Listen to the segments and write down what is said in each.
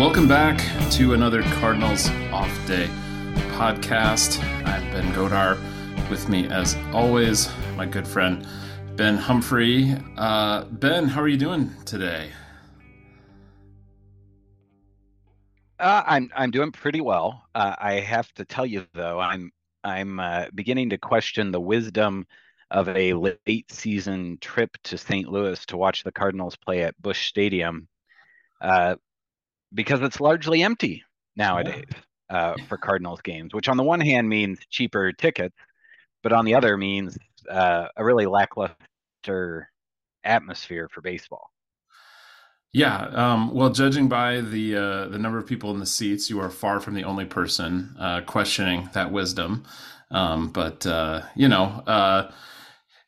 Welcome back to another Cardinals Off Day podcast. I'm Ben Godar. With me, as always, my good friend, Ben Humphrey. Ben, how are you doing today? I'm doing pretty well. I have to tell you, though, I'm beginning to question the wisdom of a late season trip to St. Louis to watch the Cardinals play at Busch Stadium, because it's largely empty nowadays for Cardinals games, which on the one hand means cheaper tickets, but on the other means a really lackluster atmosphere for baseball. Yeah, well, judging by the number of people in the seats, you are far from the only person questioning that wisdom.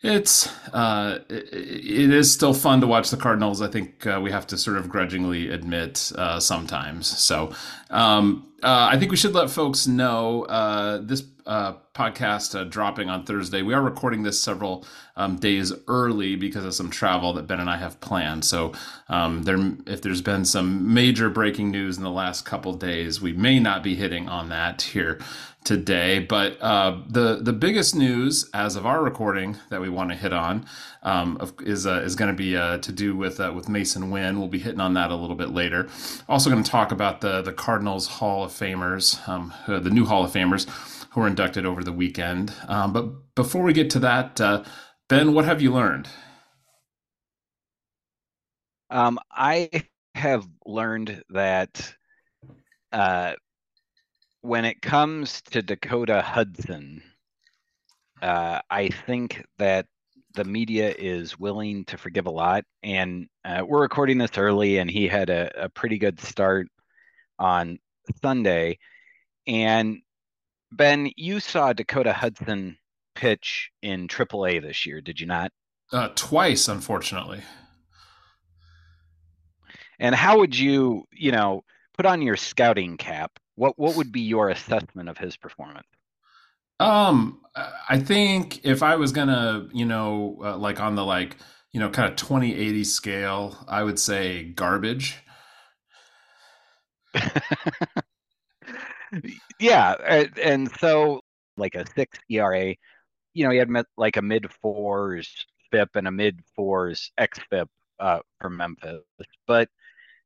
It is still fun to watch the Cardinals. I think we have to sort of grudgingly admit sometimes. So I think we should let folks know this podcast dropping on Thursday. We are recording this several days early because of some travel that Ben and I have planned. So if there's been some major breaking news in the last couple days, we may not be hitting on that here today. But the biggest news as of our recording that we want to hit on is going to be to do with Masyn Winn. We'll be hitting on that a little bit later. Also going to talk about the Cardinals Hall of Famers, the new Hall of Famers who were inducted over the weekend. But before we get to that, Ben, what have you learned? I have learned that when it comes to Dakota Hudson, I think that the media is willing to forgive a lot. And we're recording this early, and he had a pretty good start on Sunday. And Ben, you saw Dakota Hudson pitch in AAA this year, did you not? Twice, unfortunately. And how would you, put on your scouting cap? What would be your assessment of his performance? I think if I was gonna, on the kind of 20/80 scale, I would say garbage. Yeah, and so like a 6 ERA, he had like a mid-4s FIP and a mid-4s xFIP for Memphis. But,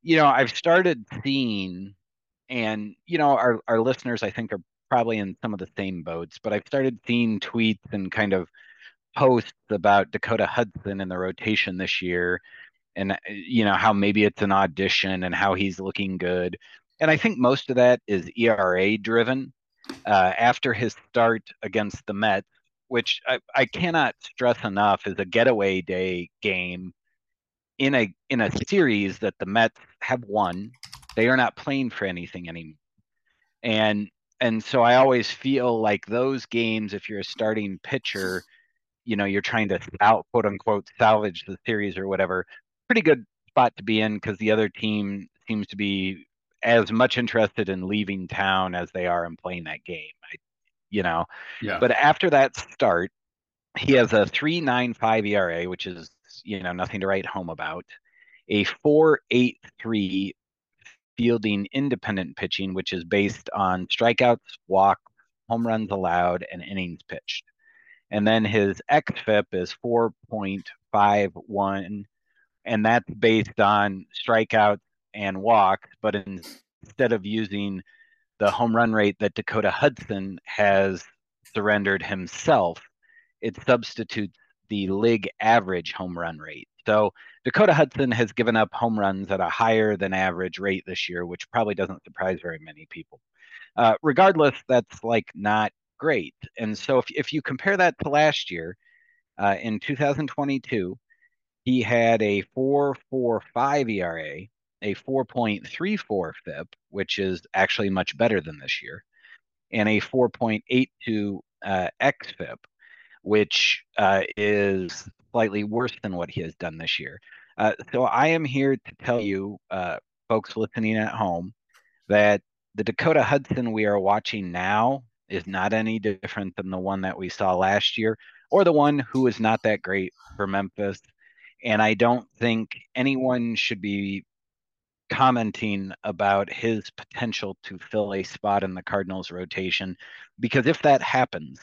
I've started seeing, and, our listeners, I think, are probably in some of the same boats, but I've started seeing tweets and kind of posts about Dakota Hudson in the rotation this year and, how maybe it's an audition and how he's looking good. And I think most of that is ERA driven after his start against the Mets, which I cannot stress enough is a getaway day game in a series that the Mets have won. They are not playing for anything anymore. And so I always feel like those games, if you're a starting pitcher, you're trying to quote unquote salvage the series or whatever. Pretty good spot to be in because the other team seems to be as much interested in leaving town as they are in playing that game, Yeah. But after that start, he has a 3.95 ERA, which is, nothing to write home about, a 4.83 fielding independent pitching, which is based on strikeouts, walks, home runs allowed, and innings pitched. And then his xFIP is 4.51, and that's based on strikeouts and walk, but instead of using the home run rate that Dakota Hudson has surrendered himself, it substitutes the league average home run rate. So Dakota Hudson has given up home runs at a higher than average rate this year, which probably doesn't surprise very many people. Regardless, that's not great. And so if you compare that to last year, in 2022, he had a 4.45 ERA, a 4.34 FIP, which is actually much better than this year, and a 4.82 xFIP, which is slightly worse than what he has done this year. So I am here to tell you, folks listening at home, that the Dakota Hudson we are watching now is not any different than the one that we saw last year or the one who was not that great for Memphis. And I don't think anyone should be commenting about his potential to fill a spot in the Cardinals rotation, because if that happens,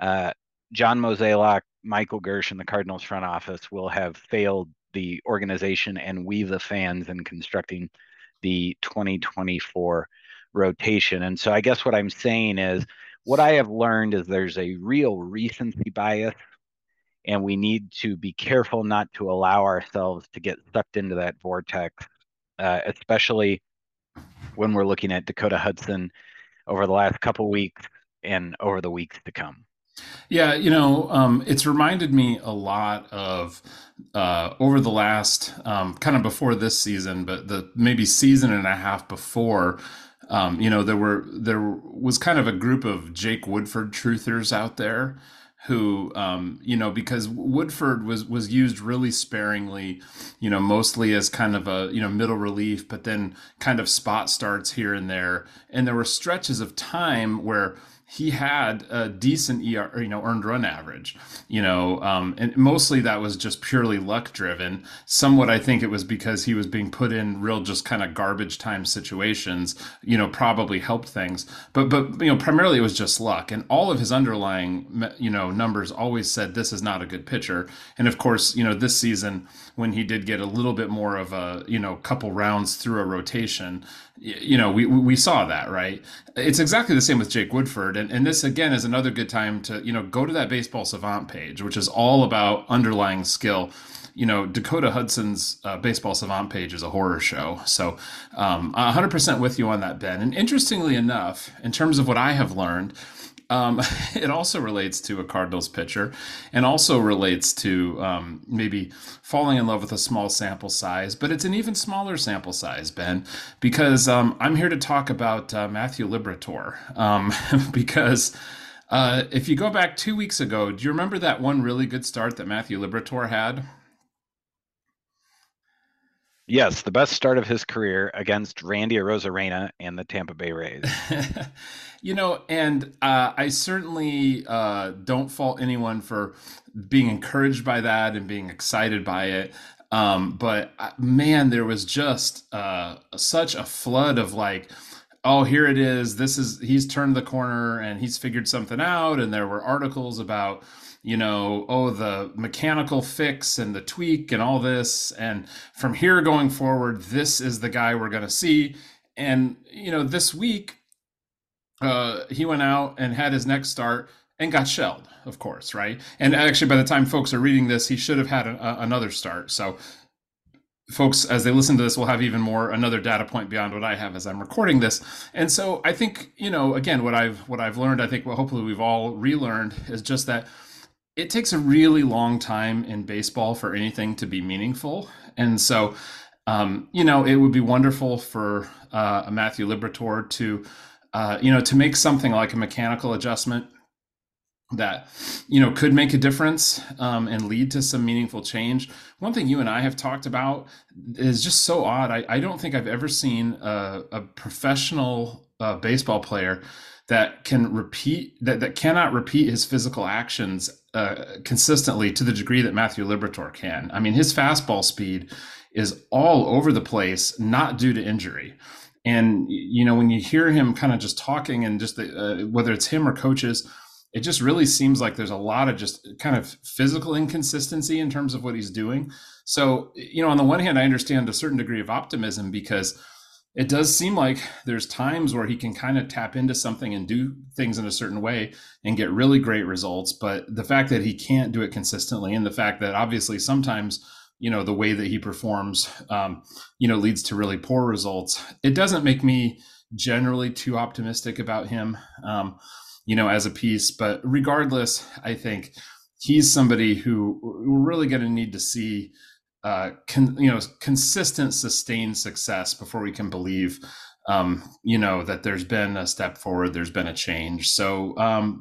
John Mozeliak, Michael Gersh, and the Cardinals front office will have failed the organization and we the fans in constructing the 2024 rotation. And so I guess what I'm saying is, what I have learned is there's a real recency bias, and we need to be careful not to allow ourselves to get sucked into that vortex, especially when we're looking at Dakota Hudson over the last couple weeks and over the weeks to come. Yeah, you know, it's reminded me a lot of over the last kind of before this season, but the maybe season and a half before, you know, there was kind of a group of Jake Woodford truthers out there who, you know, because Woodford was used really sparingly, you know, mostly as kind of a, you know, middle relief, but then kind of spot starts here and there. And there were stretches of time where he had a decent you know, earned run average, you know, and mostly that was just purely luck driven. Somewhat, I think it was because he was being put in real just kind of garbage time situations, you know, probably helped things. But you know, primarily it was just luck. And all of his underlying, you know, numbers always said this is not a good pitcher. And of course, you know, this season when he did get a little bit more of a, you know, couple rounds through a rotation, you know, we saw that, right? It's exactly the same with Jake Woodford. And this, again, is another good time to, you know, go to that Baseball Savant page, which is all about underlying skill. You know, Dakota Hudson's Baseball Savant page is a horror show. So 100% with you on that, Ben. And interestingly enough, in terms of what I have learned, it also relates to a Cardinals pitcher and also relates to maybe falling in love with a small sample size, but it's an even smaller sample size, Ben, because I'm here to talk about Matthew Liberatore, because if you go back 2 weeks ago, do you remember that one really good start that Matthew Liberatore had? Yes, the best start of his career against Randy Arozarena and the Tampa Bay Rays. You know, and I certainly don't fault anyone for being encouraged by that and being excited by it. But man, there was just such a flood of like, oh, here it is. This is, he's turned the corner and he's figured something out. And there were articles about, you know, oh, the mechanical fix and the tweak and all this. And from here going forward, this is the guy we're going to see. And, you know, this week he went out and had his next start and got shelled, of course, right? And actually, by the time folks are reading this, he should have had another start. So folks, as they listen to this, will have even more, another data point beyond what I have as I'm recording this. And so I think, you know, again, what I've learned, I think what hopefully we've all relearned is just that it takes a really long time in baseball for anything to be meaningful. And so, you know, it would be wonderful for Matthew Liberatore to, you know, to make something like a mechanical adjustment that, you know, could make a difference and lead to some meaningful change. One thing you and I have talked about is just so odd. I don't think I've ever seen a professional baseball player that cannot repeat his physical actions consistently to the degree that Matthew Liberatore can. I mean, his fastball speed is all over the place, not due to injury. And, you know, when you hear him kind of just talking and just the, whether it's him or coaches, it just really seems like there's a lot of just kind of physical inconsistency in terms of what he's doing. So, you know, on the one hand, I understand a certain degree of optimism because it does seem like there's times where he can kind of tap into something and do things in a certain way and get really great results. But the fact that he can't do it consistently, and the fact that obviously sometimes, you know, the way that he performs, you know, leads to really poor results, it doesn't make me generally too optimistic about him, you know, as a piece. But regardless, I think he's somebody who we're really going to need to see consistent, sustained success before we can believe, you know, that there's been a step forward, there's been a change. So,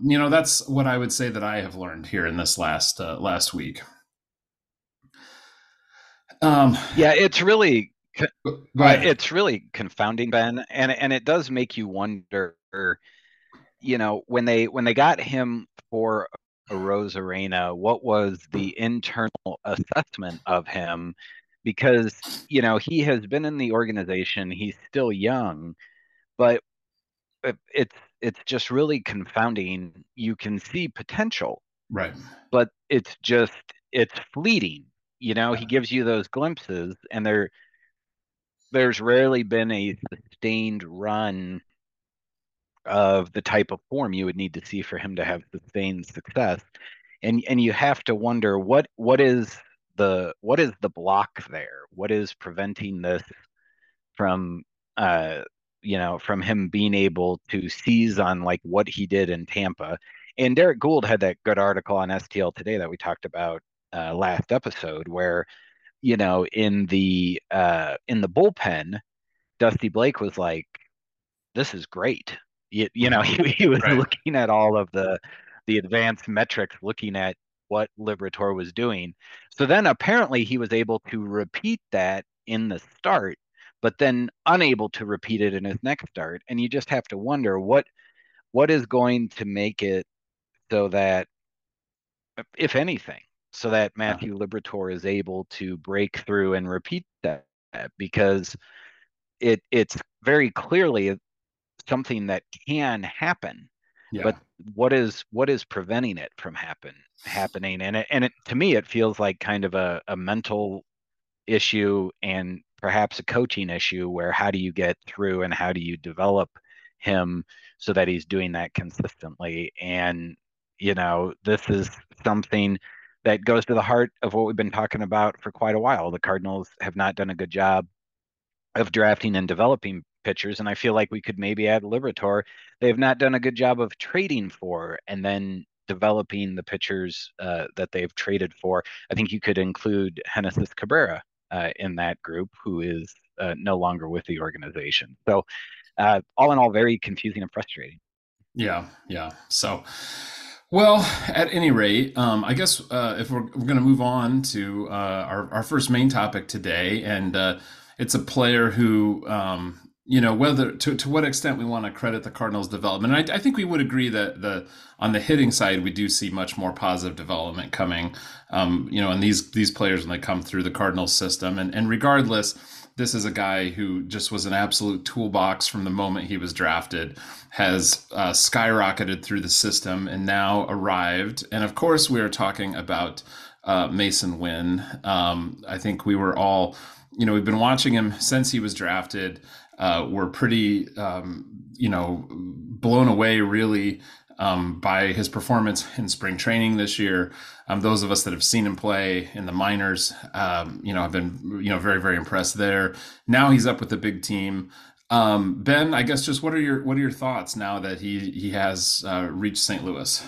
you know, that's what I would say that I have learned here in this last week. Yeah, it's really confounding, Ben, and it does make you wonder, you know, when they got him for Arozarena, what was the internal assessment of him because, you know, he has been in the organization. He's still young, but it's just really confounding. You can see potential, right? But it's just, it's fleeting. You know, he gives you those glimpses, and there's rarely been a sustained run of the type of form you would need to see for him to have sustained success. And you have to wonder what is the block there? What is preventing this from, from him being able to seize on like what he did in Tampa? And Derek Gould had that good article on STL Today that we talked about last episode, where, you know, in the bullpen, Dusty Blake was like, this is great. He was right. Looking at all of the advanced metrics, looking at what Liberatore was doing. So then apparently he was able to repeat that in the start, but then unable to repeat it in his next start. And you just have to wonder what is going to make it so that, if anything, so that Matthew Liberatore is able to break through and repeat that, because it's very clearly something that can happen, but what is preventing it from happening? And it, to me, it feels like kind of a mental issue and perhaps a coaching issue, where how do you get through and how do you develop him so that he's doing that consistently? And, you know, this is something that goes to the heart of what we've been talking about for quite a while. The Cardinals have not done a good job of drafting and developing pitchers, and I feel like we could maybe add Liberatore. They've not done a good job of trading for and then developing the pitchers that they've traded for. I think you could include Genesis Cabrera in that group, who is no longer with the organization. So all in all, very confusing and frustrating. Yeah. So... well, at any rate, I guess if we're going to move on to our first main topic today, and it's a player who, whether to what extent we want to credit the Cardinals' development. And I think we would agree that on the hitting side, we do see much more positive development coming, in these players when they come through the Cardinals system. And regardless, this is a guy who just was an absolute toolbox from the moment he was drafted, has skyrocketed through the system and now arrived. And of course, we are talking about Masyn Winn. I think we were all, we've been watching him since he was drafted. We're pretty, blown away really by his performance in spring training this year. Those of us that have seen him play in the minors, have been, very, very impressed there. Now he's up with the big team. Ben, I guess just what are your thoughts now that he has reached St. Louis?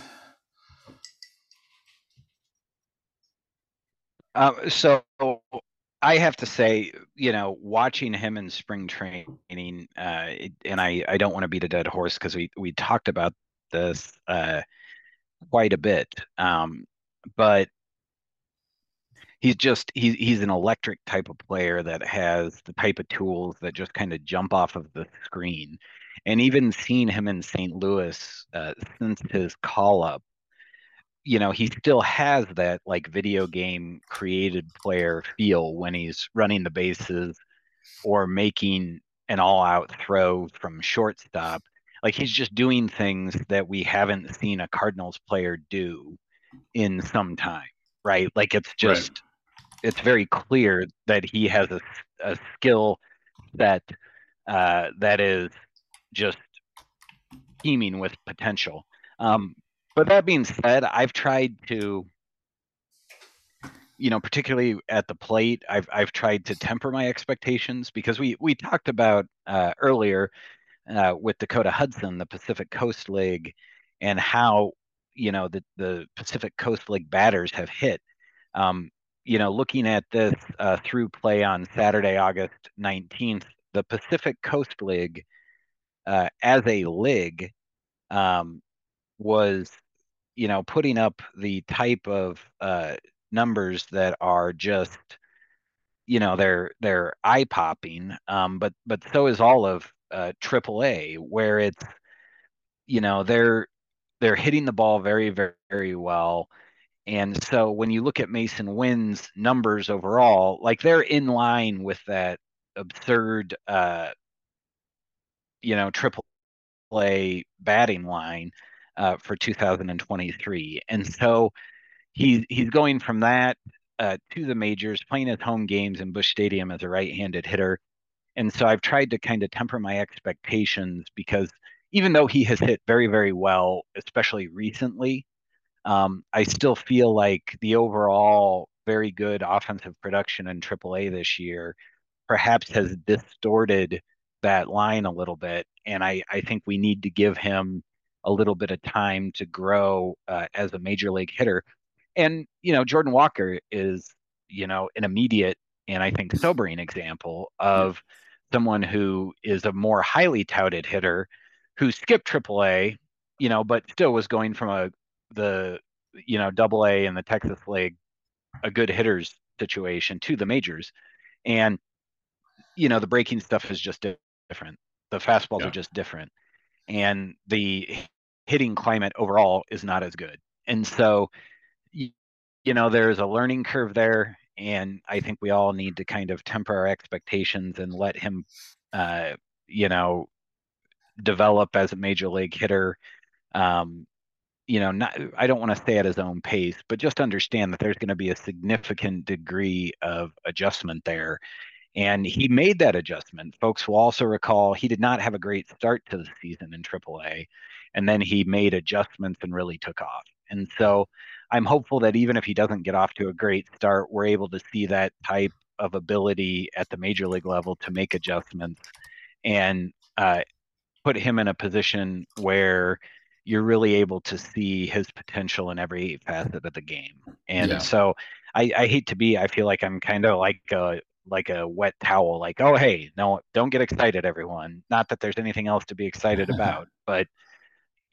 So I have to say, watching him in spring training, and I don't want to beat a dead horse because we talked about this quite a bit. But he's an electric type of player that has the type of tools that just kind of jump off of the screen. And even seeing him in St. Louis since his call up, he still has that like video game created player feel when he's running the bases or making an all out throw from shortstop. Like, he's just doing things that we haven't seen a Cardinals player do in some time, right? Like, it's just, It's very clear that he has a skill set that is just teeming with potential. But that being said, I've tried to, particularly at the plate, I've tried to temper my expectations, because we talked about earlier with Dakota Hudson, the Pacific Coast League, and how, the Pacific Coast League batters have hit. Looking at this through play on Saturday, August 19th, the Pacific Coast League as a league was, putting up the type of numbers that are just, they're eye-popping, but so is all of AAA, where it's, they're hitting the ball very, very well, And so when you look at Masyn Winn's numbers overall, like they're in line with that absurd, triple A batting line for 2023. And so he's going from that to the majors, playing his home games in Busch Stadium as a right-handed hitter. And so I've tried to kind of temper my expectations because even though he has hit very, very well, especially recently, I still feel like the overall very good offensive production in AAA this year perhaps has distorted that line a little bit. And I think we need to give him a little bit of time to grow as a major league hitter. And, Jordan Walker is, an immediate and I think sobering example of someone who is a more highly touted hitter who skipped AAA, but still was going from the AA and the Texas League, a good hitter's situation to the majors. And, the breaking stuff is just different. The fastballs are just different. And the hitting climate overall is not as good. And so, there's a learning curve there. And I think we all need to kind of temper our expectations and let him, develop as a major league hitter. I don't want to stay at his own pace, but just understand that there's going to be a significant degree of adjustment there. And he made that adjustment. Folks will also recall he did not have a great start to the season in AAA, and then he made adjustments and really took off. And so I'm hopeful that even if he doesn't get off to a great start, we're able to see that type of ability at the major league level to make adjustments and put him in a position where you're really able to see his potential in every facet of the game. And so I hate to be, I feel like I'm kind of like a wet towel, like, oh, hey, no, don't get excited, everyone. Not that there's anything else to be excited about, but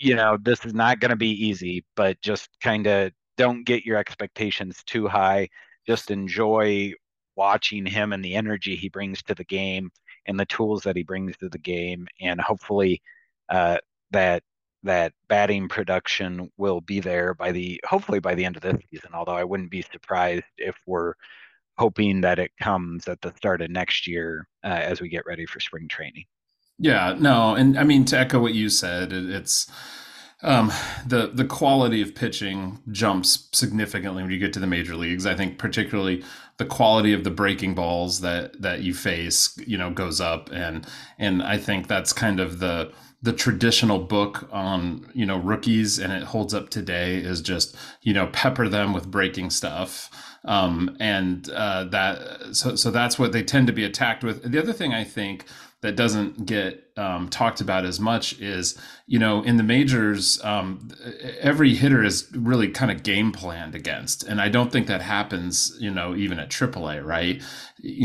this is not going to be easy, but just kind of don't get your expectations too high. Just enjoy watching him and the energy he brings to the game and the tools that he brings to the game. And hopefully that batting production will be there hopefully by the end of this season, although I wouldn't be surprised if we're hoping that it comes at the start of next year as we get ready for spring training. Yeah, no. And I mean, to echo what you said, it's the quality of pitching jumps significantly when you get to the major leagues. I think particularly the quality of the breaking balls that you face, goes up. And I think that's kind of the traditional book on, rookies, and it holds up today, is just, pepper them with breaking stuff. So that's what they tend to be attacked with. The other thing I think that doesn't get talked about as much is, in the majors, every hitter is really kind of game planned against. And I don't think that happens, even at AAA, right?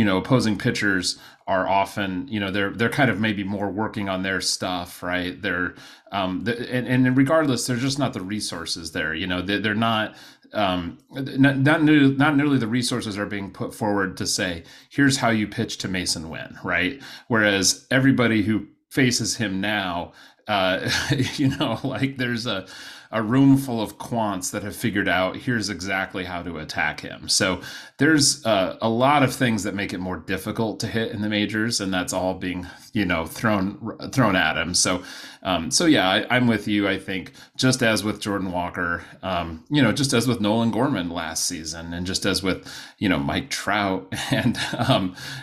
Opposing pitchers are often, they're kind of maybe more working on their stuff, right? They're, and regardless, they're just not the resources there, they're not, not nearly the resources are being put forward to say, here's how you pitch to Masyn Winn, right? Whereas everybody who faces him now, there's a room full of quants that have figured out here's exactly how to attack him. So there's a lot of things that make it more difficult to hit in the majors, and that's all being thrown at him. So I'm with you. I think just as with Jordan Walker, just as with Nolan Gorman last season, and just as with Mike Trout and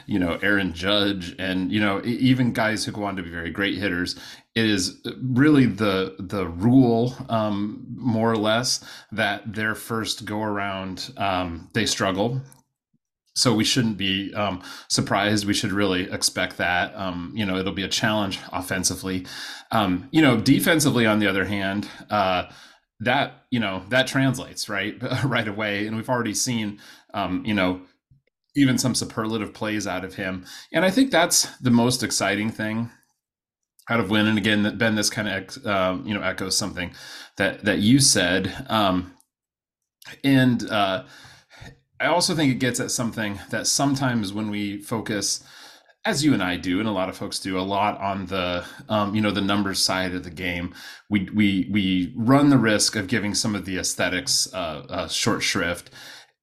Aaron Judge, and even guys who go on to be very great hitters. It is really the rule, more or less, that their first go around, they struggle. So we shouldn't be surprised. We should really expect that. It'll be a challenge offensively. Defensively, on the other hand, that translates right away. And we've already seen, even some superlative plays out of him. And I think that's the most exciting thing out of Winn. And again, Ben, this kind of echoes something that you said, and I also think it gets at something that sometimes when we focus as you and I do, and a lot of folks do, a lot on the, the numbers side of the game, we run the risk of giving some of the aesthetics short shrift.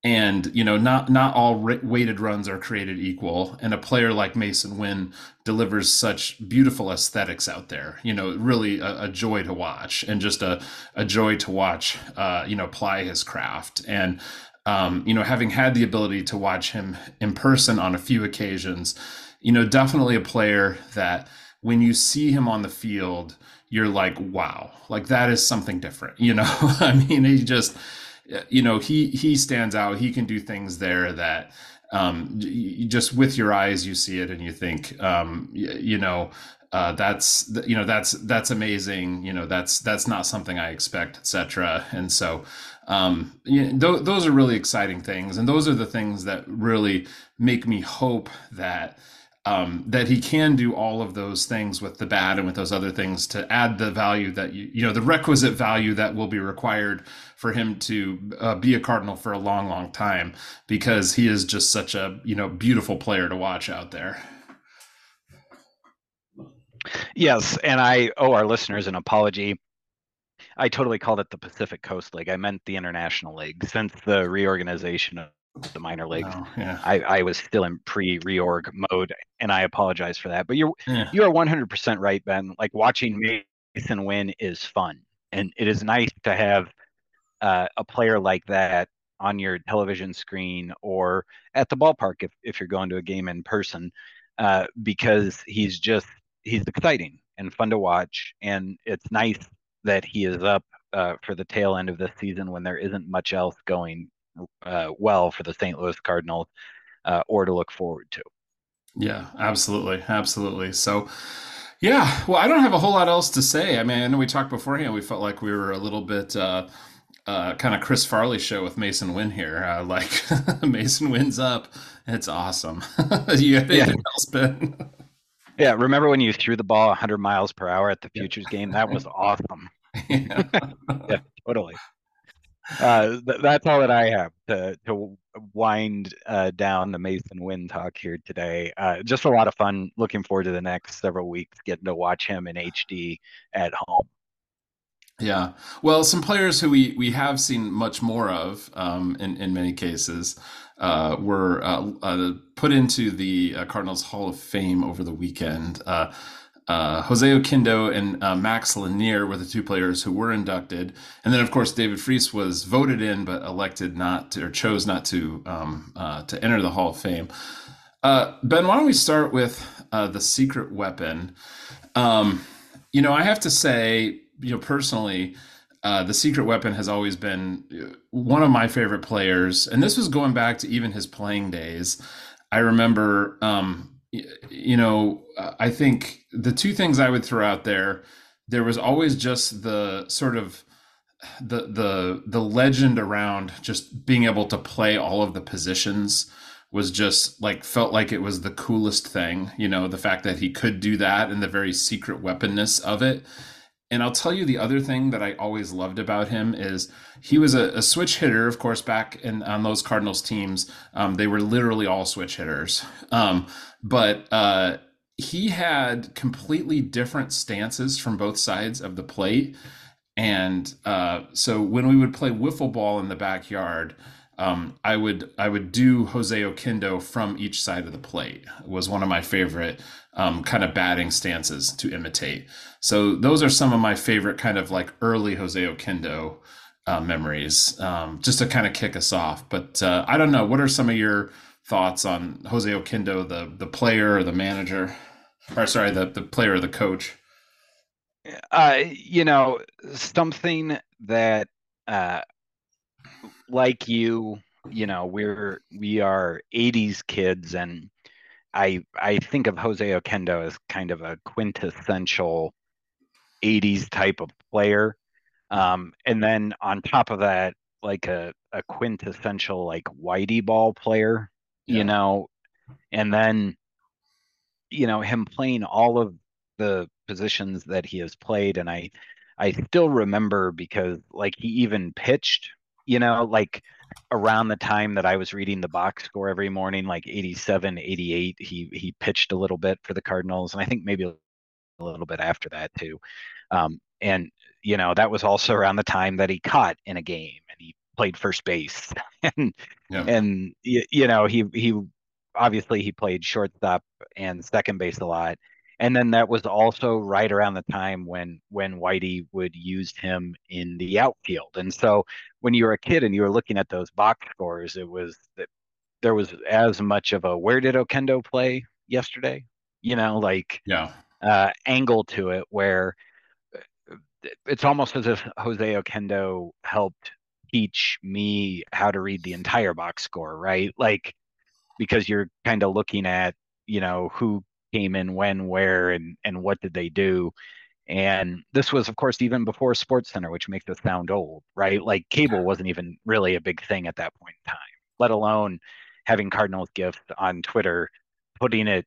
And, not all weighted runs are created equal. And a player like Masyn Winn delivers such beautiful aesthetics out there, really a joy to watch, and just a joy to watch, ply his craft. And, having had the ability to watch him in person on a few occasions, definitely a player that when you see him on the field, you're like, wow, like that is something different. I mean, he just, he stands out. He can do things there that just with your eyes, you see it and you think, that's amazing. That's not something I expect, et cetera. And so those are really exciting things. And those are the things that really make me hope that that he can do all of those things with the bat and with those other things to add the value that, the requisite value that will be required for him to be a Cardinal for a long, long time, because he is just such a, beautiful player to watch out there. Yes. And I owe our listeners an apology. I totally called it the Pacific Coast League. I meant the International League. Since the reorganization of the minor leagues, I was still in pre-reorg mode, and I apologize for that. But you are 100% right, Ben. Like, watching Masyn Winn is fun, and it is nice to have a player like that on your television screen or at the ballpark if you're going to a game in person, because he's exciting and fun to watch, and it's nice that he is up for the tail end of this season when there isn't much else going well for the St. Louis Cardinals or to look forward to. Yeah, absolutely. Absolutely. So, yeah, well, I don't have a whole lot else to say. I mean, I know we talked beforehand. We felt like we were a little bit kind of Chris Farley show with Masyn Winn here. Masyn Winn's up. It's awesome. You have anything else, Ben? Yeah. Remember when you threw the ball 100 miles per hour at the Futures game? That was awesome. Yeah, yeah, totally. That's all that I have to wind down the Masyn Winn talk here today. Just a lot of fun. Looking forward to the next several weeks, getting to watch him in HD at home. Yeah. Well, some players who we have seen much more of in many cases were put into the Cardinals Hall of Fame over the weekend. Jose Oquendo and Max Lanier were the two players who were inducted. And then, of course, David Freese was voted in but elected not to, or chose not to to enter the Hall of Fame. Ben, why don't we start with the secret weapon? I have to say, personally, the secret weapon has always been one of my favorite players. And this was going back to even his playing days. I remember... I think the two things I would throw out there, there was always just the sort of the legend around just being able to play all of the positions was just like, felt like it was the coolest thing, the fact that he could do that and the very secret weaponness of it. And I'll tell you the other thing that I always loved about him is he was a switch hitter, of course, back on those Cardinals teams. They were literally all switch hitters. But he had completely different stances from both sides of the plate. And so when we would play wiffle ball in the backyard, I would do Jose Oquendo from each side of the plate. It was one of my favorite kind of batting stances to imitate. So those are some of my favorite kind of like early Jose Oquendo memories, just to kind of kick us off. But I don't know, what are some of your thoughts on Jose Oquendo, the player or the manager, or sorry, the player or the coach? Something that like we are 80s kids, and I think of Jose Oquendo as kind of a quintessential 80s type of player, and then on top of that, like a quintessential like whitey ball player, and then him playing all of the positions that he has played. And I still remember, because like he even pitched, like around the time that I was reading the box score every morning, like 87, 88, he pitched a little bit for the Cardinals. And I think maybe a little bit after that too. And, you know, that was also around the time that he caught in a game and he played first base and you know, he obviously he played shortstop and second base a lot. And then that was also right around the time when Whitey would use him in the outfield. And so when you were a kid and you were looking at those box scores, it was that there was as much of a, where did Oquendo play yesterday? You know, like angle to it, where it's almost as if Jose Oquendo helped teach me how to read the entire box score, right? Like, because you're kind of looking at, you know, who came in when, where, and what did they do. And this was, of course, even before SportsCenter, which makes us sound old, right? Like cable wasn't even really a big thing at that point in time, let alone having Cardinals Gift on Twitter, putting it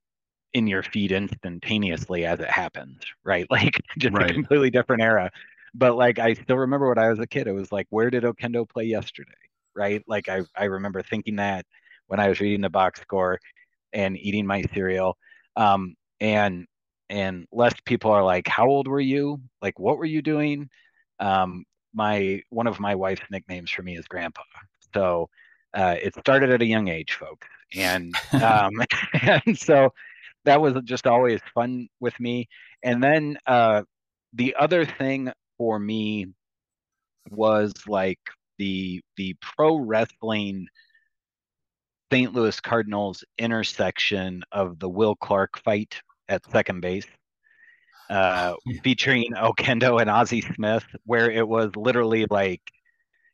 in your feed instantaneously as it happens, right? Like just a completely different era. But like, I still remember when I was a kid, it was like, where did Oquendo play yesterday? Right? Like I remember thinking that when I was reading the box score and eating my cereal. And less people are like, how old were you? Like, what were you doing? One of my wife's nicknames for me is Grandpa. So it started at a young age, folks. And, and so that was just always fun with me. And then the other thing for me was like the pro wrestling St. Louis Cardinals intersection of the Will Clark fight at second base, featuring Oquendo and Ozzie Smith, where it was literally like,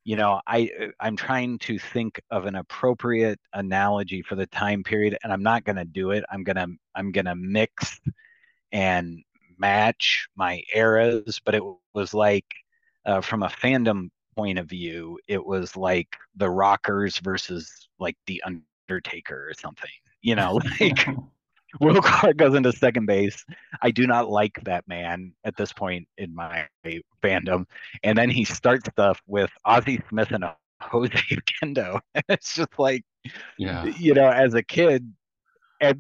you know, I'm trying to think of an appropriate analogy for the time period, and I'm not going to do it. I'm gonna mix and match my eras, but it was like from a fandom point of view, it was like the Rockers versus like the Undertaker or something, you know, like Will Clark goes into second base. I do not like that man at this point in my fandom. And then he starts stuff with Ozzie Smith and Jose Oquendo. It's just like, you know, as a kid,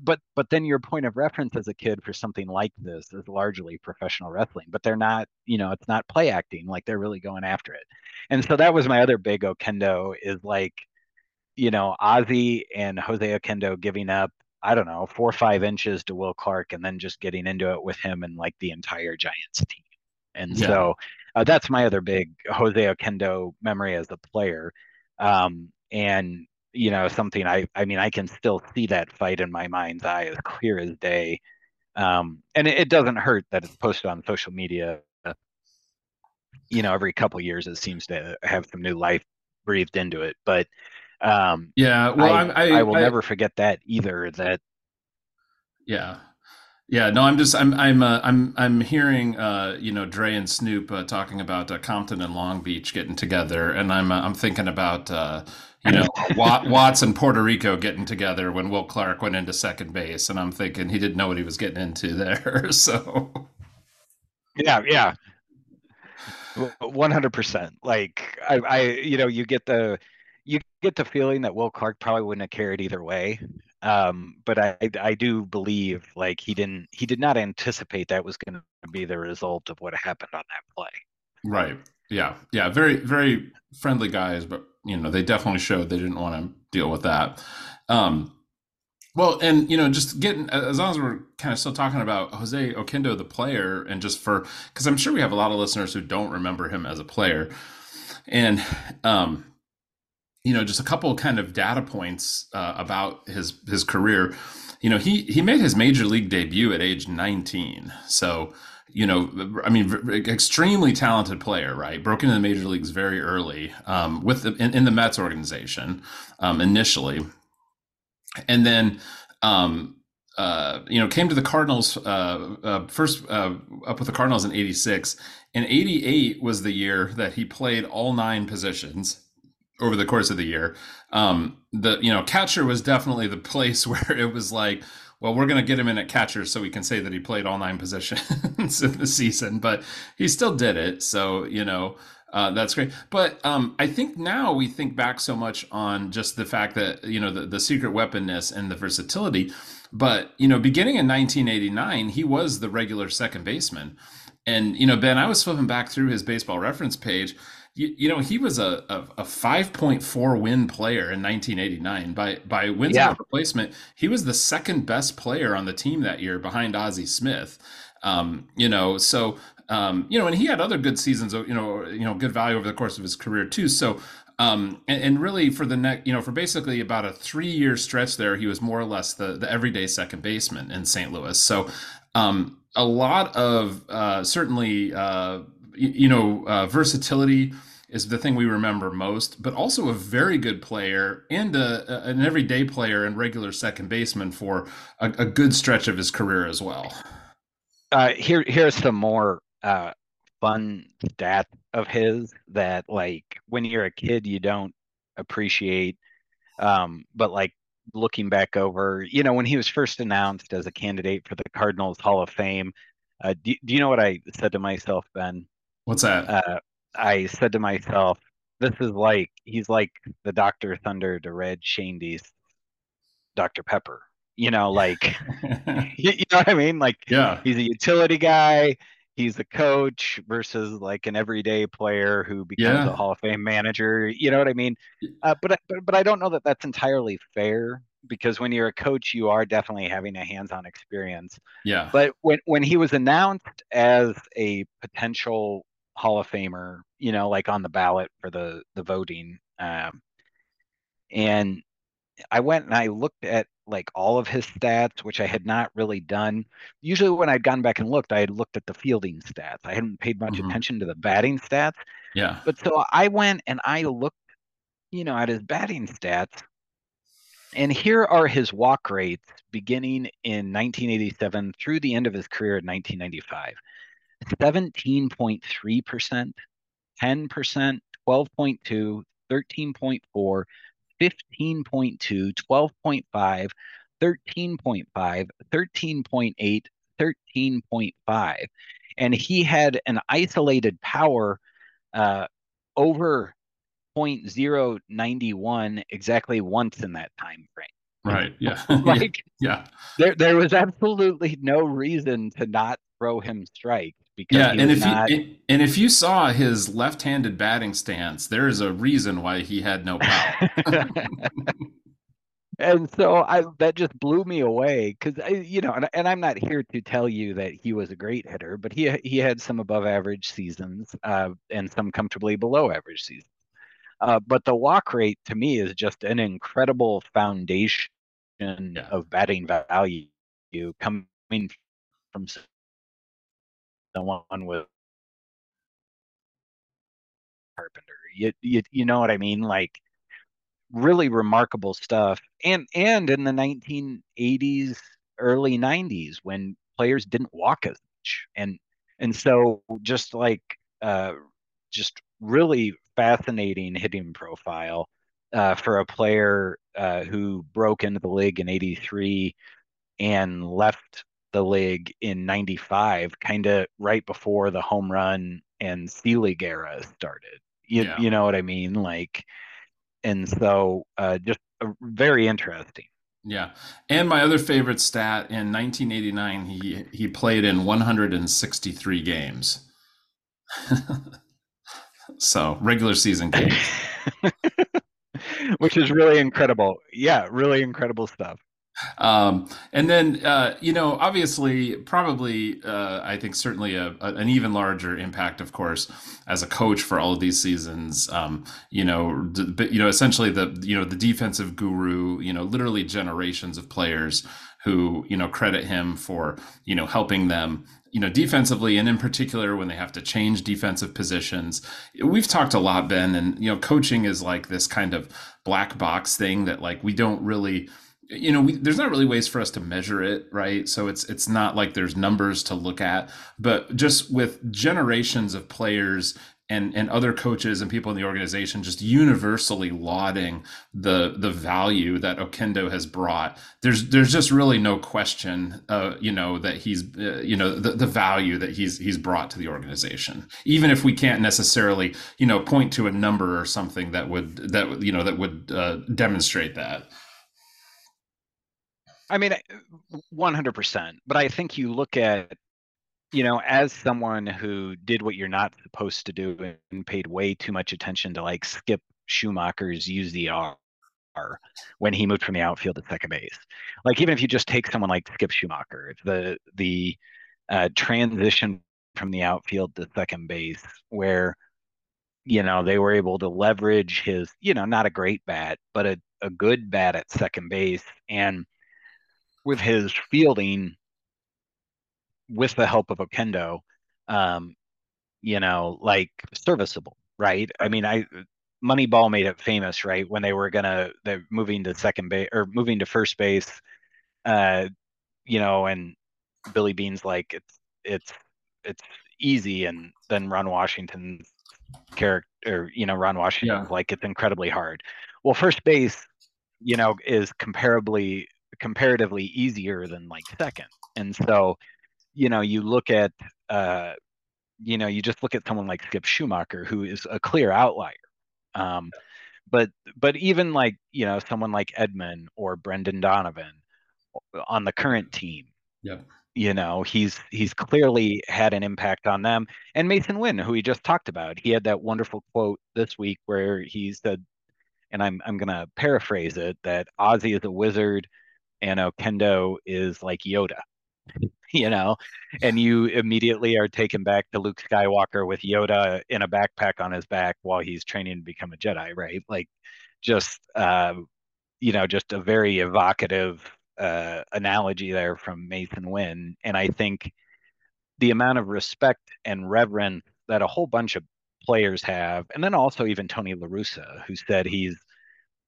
but then your point of reference as a kid for something like this is largely professional wrestling, but they're not, you know, it's not play acting, like they're really going after it. And so that was my other big Oquendo, is like, you know, Ozzie and Jose Oquendo giving up, I don't know, 4 or 5 inches to Will Clark and then just getting into it with him and like the entire Giants team. And so that's my other big Jose Oquendo memory as a player. And, you know, something I mean, I can still see that fight in my mind's eye as clear as day. And it doesn't hurt that it's posted on social media. You know, every couple of years, it seems to have some new life breathed into it. But I will never forget that either. That, no, I'm hearing, you know, Dre and Snoop talking about Compton and Long Beach getting together, and I'm thinking about, you know, Watts and Puerto Rico getting together when Will Clark went into second base, and I'm thinking he didn't know what he was getting into there. So, yeah, 100%. Like I, you know, you get the feeling that Will Clark probably wouldn't have cared either way. But I do believe like he did not anticipate that was going to be the result of what happened on that play. Right. Yeah. Yeah. Very, very friendly guys, but you know, they definitely showed they didn't want to deal with that. Well, and, you know, just getting, as long as we're kind of still talking about Jose Oquendo, the player, and just for, cause I'm sure we have a lot of listeners who don't remember him as a player, and, you know, just a couple kind of data points about his career. You know, he made his major league debut at age 19. So, you know, I mean, extremely talented player, right? Broke into the major leagues very early with in the Mets organization initially, and then you know, came to the Cardinals first up with the Cardinals in '86, and '88 was the year that he played all 9 positions over the course of the year. The, you know, catcher was definitely the place where it was like, well, we're going to get him in at catcher so we can say that he played all 9 positions in the season, but he still did it. So, you know, That's great. But I think now we think back so much on just the fact that, you know, the secret weaponness and the versatility. But, you know, beginning in 1989, he was the regular second baseman. And, you know, Ben, I was flipping back through his baseball reference page. You know, he was a 5.4 win player in 1989. By wins out of replacement, he was the second best player on the team that year behind Ozzie Smith. You know, so, you know, and he had other good seasons, you know, good value over the course of his career, too. So, and really for the next, you know, for basically about a 3-year stretch there, he was more or less the everyday second baseman in St. Louis. So a lot of certainly, versatility is the thing we remember most, but also a very good player and an everyday player and regular second baseman for a good stretch of his career as well. Here's some more fun stat of his that, like, when you're a kid, you don't appreciate. But, like, looking back over, you know, when he was first announced as a candidate for the Cardinals Hall of Fame, do you know what I said to myself, Ben? What's that? I said to myself, this is like, he's like the Dr. Thunder to Red Shandy's Dr. Pepper, you know, like, you know what I mean? Like, yeah. He's a utility guy. He's a coach versus like an everyday player who becomes a Hall of Fame manager. You know what I mean? But I don't know that that's entirely fair, because when you're a coach, you are definitely having a hands-on experience. Yeah. But when he was announced as a potential Hall of Famer, you know, like on the ballot for the voting, and I went and I looked at like all of his stats, which I had not really done. Usually when I'd gone back and looked, I had looked at the fielding stats. I hadn't paid much attention to the batting stats. Yeah. But so I went and I looked, you know, at his batting stats, and here are his walk rates beginning in 1987 through the end of his career in 1995. 17.3%, 10%, 12.2%, 13.4%, 15.2%, 12.5%, 13.5%, 13.8%, 13.5%. And he had an isolated power over 0.091 exactly once in that time frame. Right. Yeah. Like, yeah. There was absolutely no reason to not throw him strikes. Because if you saw his left-handed batting stance, there is a reason why he had no power. And so that just blew me away, because you know, and I'm not here to tell you that he was a great hitter, but he had some above-average seasons and some comfortably below-average seasons. But the walk rate to me is just an incredible foundation of batting value coming from someone with Carpenter. You know what I mean? Like, really remarkable stuff. And in the 1980s, early 90s, when players didn't walk as much, and so just like just really fascinating hitting profile for a player who broke into the league in 83 and left the league in 95, kind of right before the home run and C League era started. You know what I mean? Like, and so just very interesting. Yeah. And my other favorite stat, in 1989, he played in 163 games. So regular season games. Which is really incredible. Yeah. Really incredible stuff. And then, you know, obviously, probably, I think certainly an even larger impact, of course, as a coach for all of these seasons, essentially the defensive guru, you know, literally generations of players who, you know, credit him for, you know, helping them, you know, defensively, and in particular when they have to change defensive positions. We've talked a lot, Ben, and, you know, coaching is like this kind of black box thing that, like, we don't really, you know, there's not really ways for us to measure it, right? So it's not like there's numbers to look at, but just with generations of players and other coaches and people in the organization just universally lauding the value that Oquendo has brought. There's just really no question, that he's, the value that he's brought to the organization. Even if we can't necessarily, point to a number or something that would demonstrate that. I mean, 100%. But I think you look at, as someone who did what you're not supposed to do and paid way too much attention to like Skip Schumaker's use the R when he moved from the outfield to second base. Like, even if you just take someone like Skip Schumaker, the transition from the outfield to second base where, they were able to leverage his, not a great bat, but a good bat at second base. And with his fielding, with the help of Oquendo, serviceable, right? I mean, Moneyball made it famous, right? When they were they're moving to second base or moving to first base, and Billy Bean's like, it's easy. And then Ron Washington's character, Ron Washington's like, it's incredibly hard. Well, first base, is comparatively easier than like second. And so, you look at, you just look at someone like Skip Schumaker, who is a clear outlier. But even like, someone like Edman or Brendan Donovan on the current team, he's clearly had an impact on them. And Masyn Winn, who we just talked about, he had that wonderful quote this week where he said, and I'm going to paraphrase it, that Ozzie is a wizard and Oquendo is like Yoda. And you immediately are taken back to Luke Skywalker with Yoda in a backpack on his back while he's training to become a Jedi, right? Like, just, just a very evocative analogy there from Masyn Winn. And I think the amount of respect and reverence that a whole bunch of players have, and then also even Tony La Russa, who said he's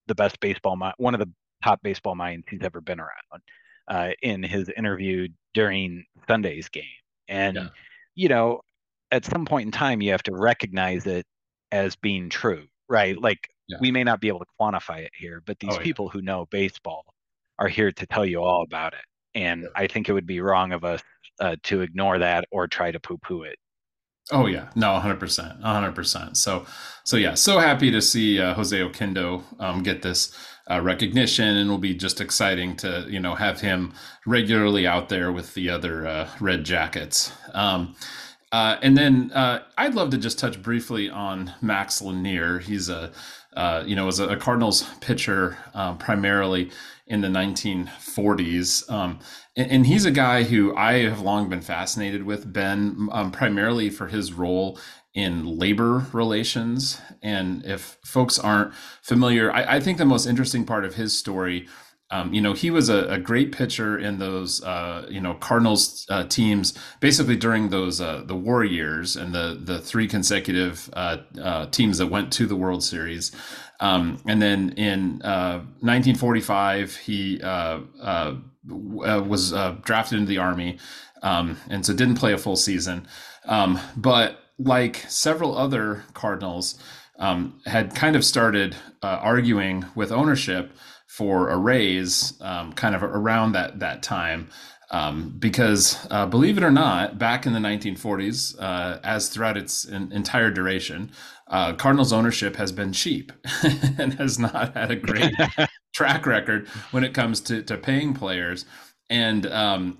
the best baseball mind, one of the top baseball minds he's ever been around, in his interview during Sunday's game. And, at some point in time, you have to recognize it as being true, right? Like, we may not be able to quantify it here, but these people who know baseball are here to tell you all about it. And I think it would be wrong of us to ignore that or try to poo-poo it. Oh yeah, no, 100%, 100%. So yeah, so happy to see Jose Oquendo get this recognition, and it'll be just exciting to have him regularly out there with the other Red Jackets. And then I'd love to just touch briefly on Max Lanier. He's was a Cardinals pitcher primarily in the 1940s. And he's a guy who I have long been fascinated with, Ben, primarily for his role in labor relations. And if folks aren't familiar, I think the most interesting part of his story, he was a great pitcher in those, Cardinals teams, basically during those the war years and the three consecutive teams that went to the World Series. And then in 1945, he was drafted into the Army, and so didn't play a full season. But like several other Cardinals, had kind of started arguing with ownership for a raise kind of around that time. Because believe it or not, back in the 1940s, as throughout its entire duration, Cardinals ownership has been cheap and has not had a great track record when it comes to paying players. And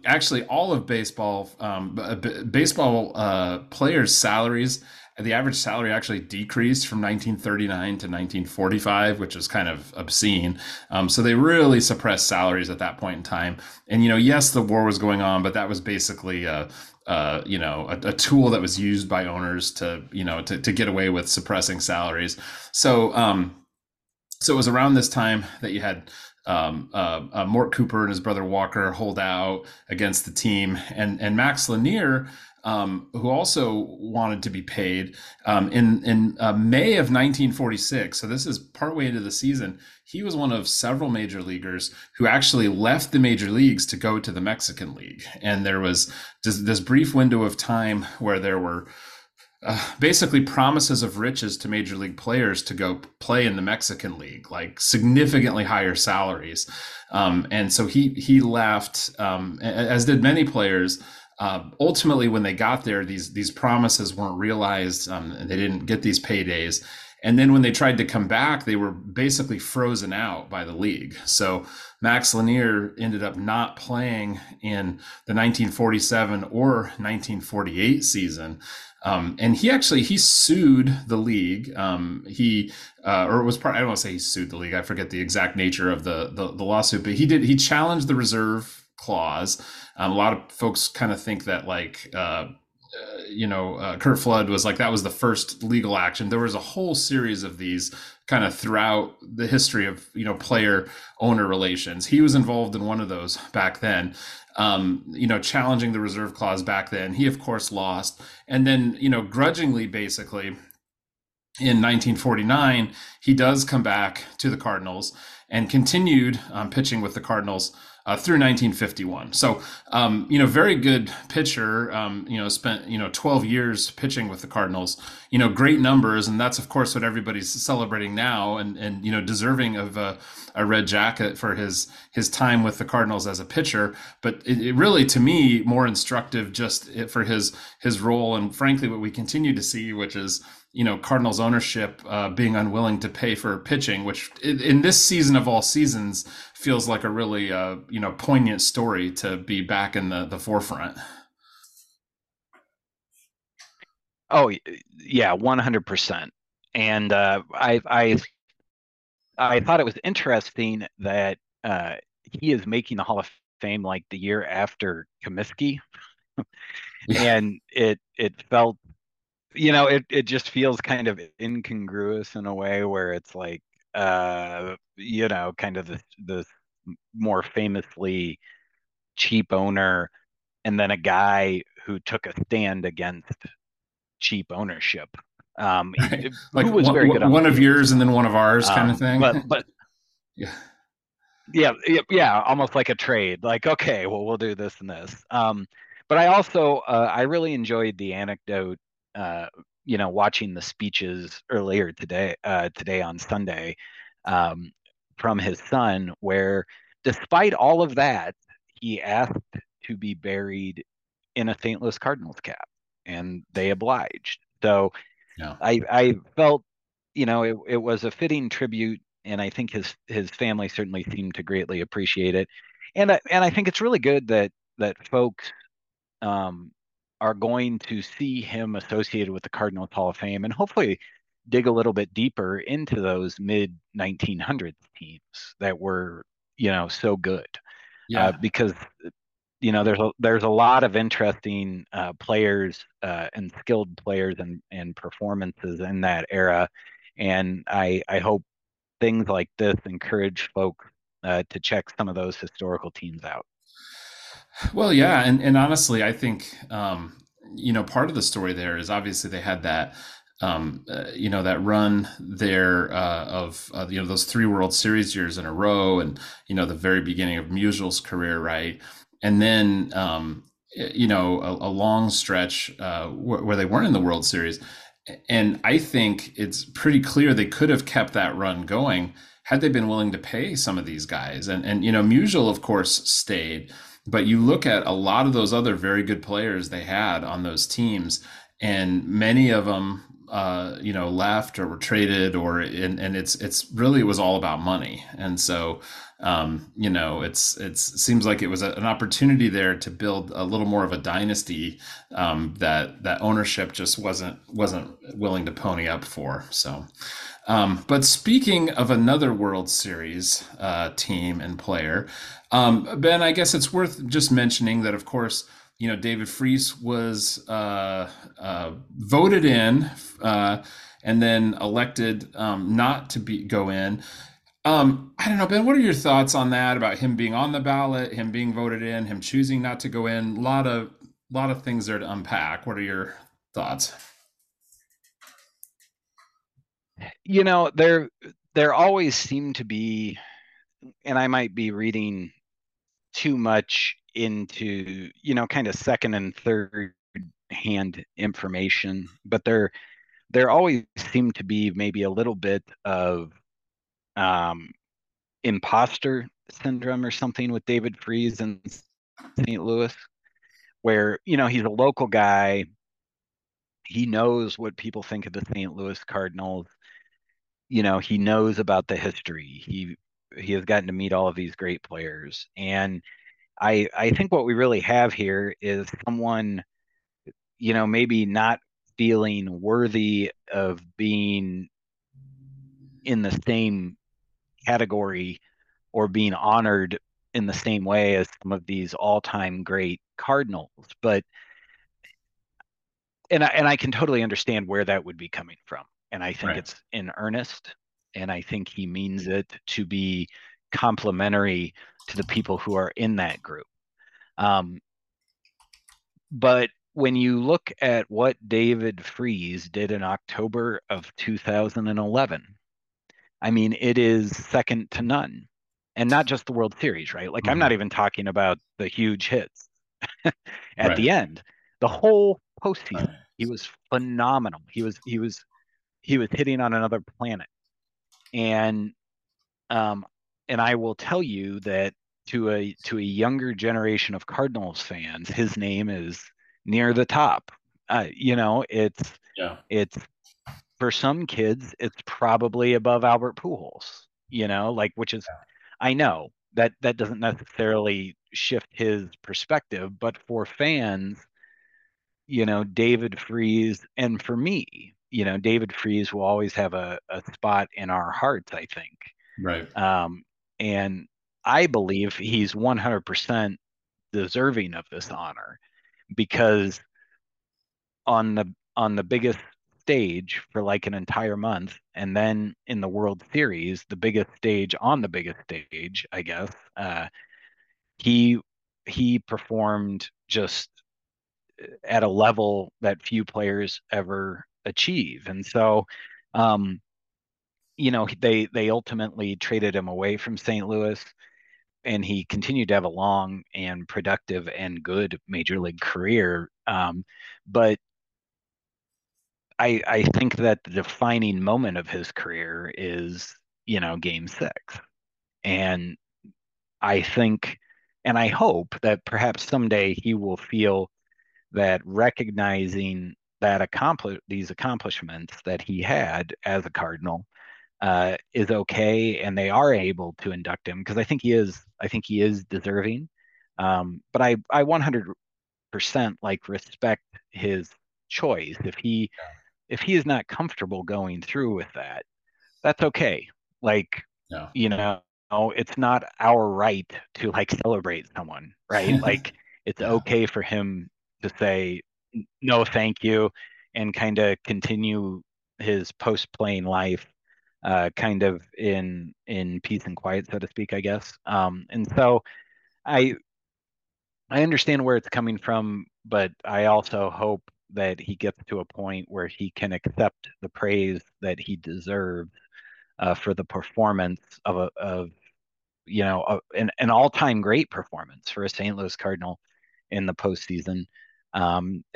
actually all of baseball, players' salaries, the average salary actually decreased from 1939 to 1945, which is kind of obscene. So they really suppressed salaries at that point in time. And, yes, the war was going on, but that was basically, a tool that was used by owners to get away with suppressing salaries. So it was around this time that you had Mort Cooper and his brother Walker hold out against the team. And Max Lanier, who also wanted to be paid, in May of 1946. So this is partway into the season. He was one of several major leaguers who actually left the major leagues to go to the Mexican League. And there was this brief window of time where there were basically promises of riches to major league players to go play in the Mexican League, like significantly higher salaries. And so he left, as did many players. Ultimately, when they got there, these promises weren't realized, and they didn't get these paydays. And then when they tried to come back, they were basically frozen out by the league. So Max Lanier ended up not playing in the 1947 or 1948 season. And he sued the league. I don't want to say he sued the league. I forget the exact nature of the lawsuit, but he challenged the reserve clause. A lot of folks kind of think that Kurt Flood was like, that was the first legal action. There was a whole series of these kind of throughout the history of, player owner relations. He was involved in one of those back then, challenging the reserve clause back then. He, of course, lost. And then, grudgingly, basically, in 1949, he does come back to the Cardinals and continued pitching with the Cardinals through 1951. So, very good pitcher, spent, 12 years pitching with the Cardinals, great numbers. And that's, of course, what everybody's celebrating now and deserving of a red jacket for his time with the Cardinals as a pitcher. But it really, to me, more instructive just for his role. And frankly, what we continue to see, which is, Cardinals ownership being unwilling to pay for pitching, which in this season of all seasons feels like a really, poignant story to be back in the forefront. Oh, yeah, 100%. And I thought it was interesting that he is making the Hall of Fame like the year after Comiskey. And it felt, it just feels kind of incongruous in a way where it's like, kind of the more famously cheap owner and then a guy who took a stand against cheap ownership. Like who was very good on one of yours and then one of ours kind of thing. But yeah, almost like a trade. Like, okay, well, we'll do this and this. But I also, I really enjoyed the anecdote watching the speeches earlier today on Sunday from his son, where despite all of that, he asked to be buried in a St. Louis Cardinals cap, and they obliged. So yeah. I felt, it was a fitting tribute, and I think his family certainly seemed to greatly appreciate it. And I think it's really good that folks, are going to see him associated with the Cardinals Hall of Fame and hopefully dig a little bit deeper into those mid-1900s teams that were, so good. Yeah. Because, there's a lot of interesting players and skilled players and performances in that era. And I hope things like this encourage folks to check some of those historical teams out. Well, yeah. And honestly, I think, part of the story there is obviously they had that, that run there of those three World Series years in a row and, the very beginning of Musil's career. Right. And then, a long stretch where they weren't in the World Series. And I think it's pretty clear they could have kept that run going had they been willing to pay some of these guys. And Musil, of course, stayed. But you look at a lot of those other very good players they had on those teams, and many of them, left or were traded, and it was all about money. And so, it seems like it was an opportunity there to build a little more of a dynasty that ownership just wasn't willing to pony up for. So, but speaking of another World Series team and player, Ben, I guess it's worth just mentioning that, of course, David Freese was voted in and then elected not to go in. I don't know, Ben, what are your thoughts on that, about him being on the ballot, him being voted in, him choosing not to go in? A lot of things there to unpack. What are your thoughts? There always seem to be, and I might be reading too much into, kind of second and third hand information, but there always seemed to be maybe a little bit of imposter syndrome or something with David Freese in St. Louis, where, you know, he's a local guy. He knows what people think of the St. Louis Cardinals. You know, he knows about the history. He has gotten to meet all of these great players. And I think what we really have here is someone, you know, maybe not feeling worthy of being in the same category or being honored in the same way as some of these all-time great Cardinals. But and I can totally understand where that would be coming from. And I think it's in earnest, and I think he means it to be complimentary to the people who are in that group. But when you look at what David Freese did in October of 2011, I mean, it is second to none. And not just the World Series, right? Like, I'm not even talking about the huge hits at the end. The whole postseason, he was phenomenal. He was hitting on another planet. And I will tell you that to a younger generation of Cardinals fans, his name is near the top. You know, it's for some kids, it's probably above Albert Pujols. You know, like, which is, I know that doesn't necessarily shift his perspective, but for fans, you know, David Freese, and for me, you know, David Freese will always have a spot in our hearts, I think. Right. And I believe he's 100% deserving of this honor, because on the biggest stage for like an entire month, and then in the World Series, the biggest stage, I guess, he performed just at a level that few players ever achieve. And so, you know, they ultimately traded him away from St. Louis, and he continued to have a long and productive and good major league career. But I think that the defining moment of his career is, you know, Game 6. And I think, and I hope that perhaps someday he will feel that recognizing that these accomplishments that he had as a Cardinal is okay, and they are able to induct him, because I think he is deserving. But I 100% like respect his choice. If he is not comfortable going through with that, that's okay. Like, you know, it's not our right to like celebrate someone, right? Like, it's okay for him to say, no, thank you, and kind of continue his post-playing life, kind of in peace and quiet, so to speak, I guess. And so I understand where it's coming from, but I also hope that he gets to a point where he can accept the praise that he deserves for the performance of you know, an all-time great performance for a St. Louis Cardinal in the postseason.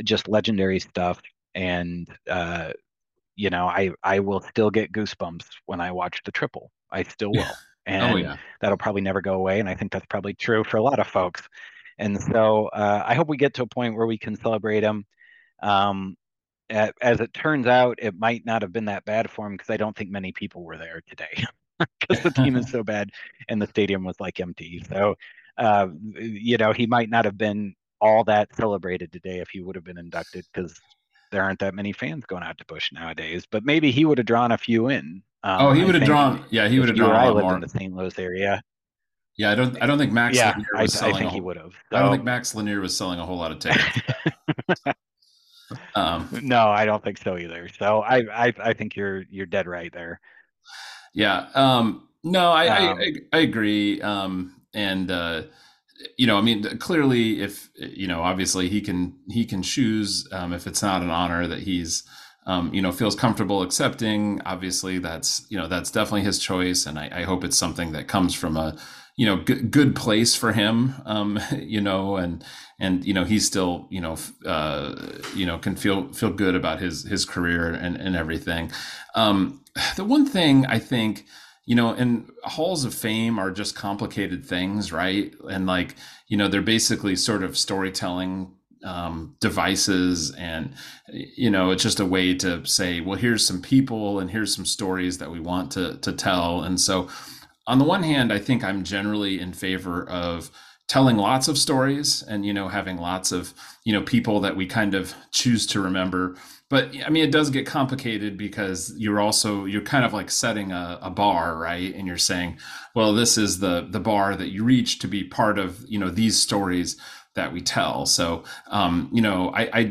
Just legendary stuff. And, you know, I will still get goosebumps when I watch the triple. I still will. And that'll probably never go away. And I think that's probably true for a lot of folks. And so I hope we get to a point where we can celebrate him. As it turns out, it might not have been that bad for him, because I don't think many people were there today, because the team is so bad and the stadium was like empty. So, you know, he might not have been all that celebrated today if he would have been inducted, because there aren't that many fans going out to Busch nowadays. But maybe he would have drawn a few in. He would have drawn. Yeah, he would have drawn a lot more in the St. Louis area. Yeah, I don't think Max. Yeah, Lanier was I think he would have. So, I don't think Max Lanier was selling a whole lot of tickets. No, I don't think so either. So I think you're dead right there. Yeah. No, I agree. And you know, I mean, clearly, if you know, obviously, he can choose if it's not an honor that he's you know, feels comfortable accepting. Obviously, that's, you know, that's definitely his choice, and I hope it's something that comes from a, you know, good place for him, you know, and, you know, he's still, you know, can feel good about his career and everything. The one thing I think, you know, and halls of fame are just complicated things, right? And like, you know, they're basically sort of storytelling devices, and, you know, it's just a way to say, well, here's some people and here's some stories that we want to tell. And so on the one hand, I think I'm generally in favor of telling lots of stories and, you know, having lots of, you know, people that we kind of choose to remember. But I mean, it does get complicated because you're kind of like setting a bar, right? And you're saying, well, this is the bar that you reach to be part of, you know, these stories that we tell. So, you know, I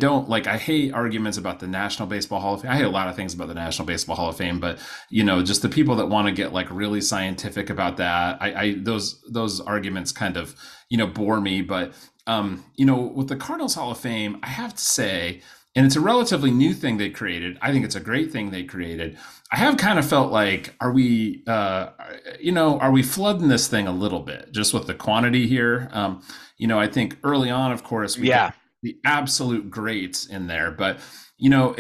hate arguments about the National Baseball Hall of Fame. I hate a lot of things about the National Baseball Hall of Fame, but, you know, just the people that want to get like really scientific about that, those arguments kind of, you know, bore me. But, you know, with the Cardinals Hall of Fame, I have to say, and it's a relatively new thing they created, I think it's a great thing they created, I have kind of felt like, are we flooding this thing a little bit just with the quantity here? You know, I think early on, of course, we got the absolute greats in there, but, you know,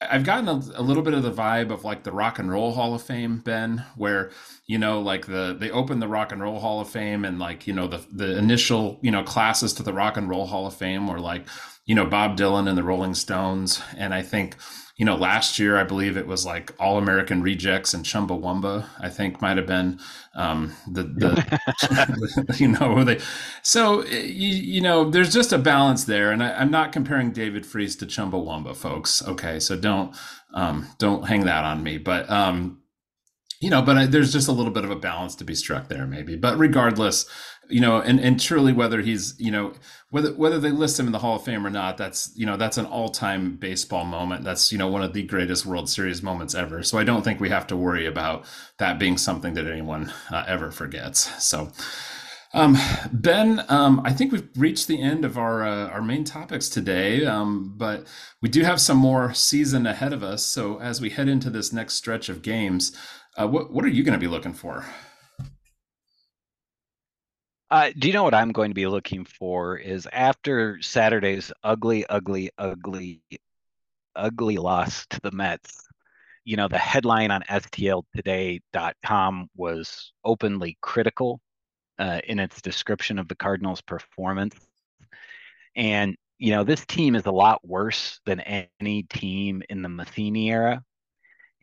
I've gotten a little bit of the vibe of like the Rock and Roll Hall of Fame, Ben, where, you know, like they opened the Rock and Roll Hall of Fame, and like, you know, the initial, you know, classes to the Rock and Roll Hall of Fame were like, you know, Bob Dylan and the Rolling Stones. And I think, you know, last year, I believe it was like All American Rejects and Chumbawamba, I think might've been the you know, so, you know, there's just a balance there. And I'm not comparing David Freese to Chumbawamba, folks. Okay. So don't hang that on me, but, you know, but there's just a little bit of a balance to be struck there maybe, but regardless, you know, and truly whether he's, you know, whether they list him in the Hall of Fame or not, that's, you know, that's an all-time baseball moment. That's, you know, one of the greatest World Series moments ever. So I don't think we have to worry about that being something that anyone ever forgets. So, Ben, I think we've reached the end of our main topics today, but we do have some more season ahead of us. So as we head into this next stretch of games, what are you going to be looking for? Do you know what I'm going to be looking for is after Saturday's ugly loss to the Mets, you know, the headline on STLtoday.com was openly critical in its description of the Cardinals' performance. And, you know, this team is a lot worse than any team in the Matheny era.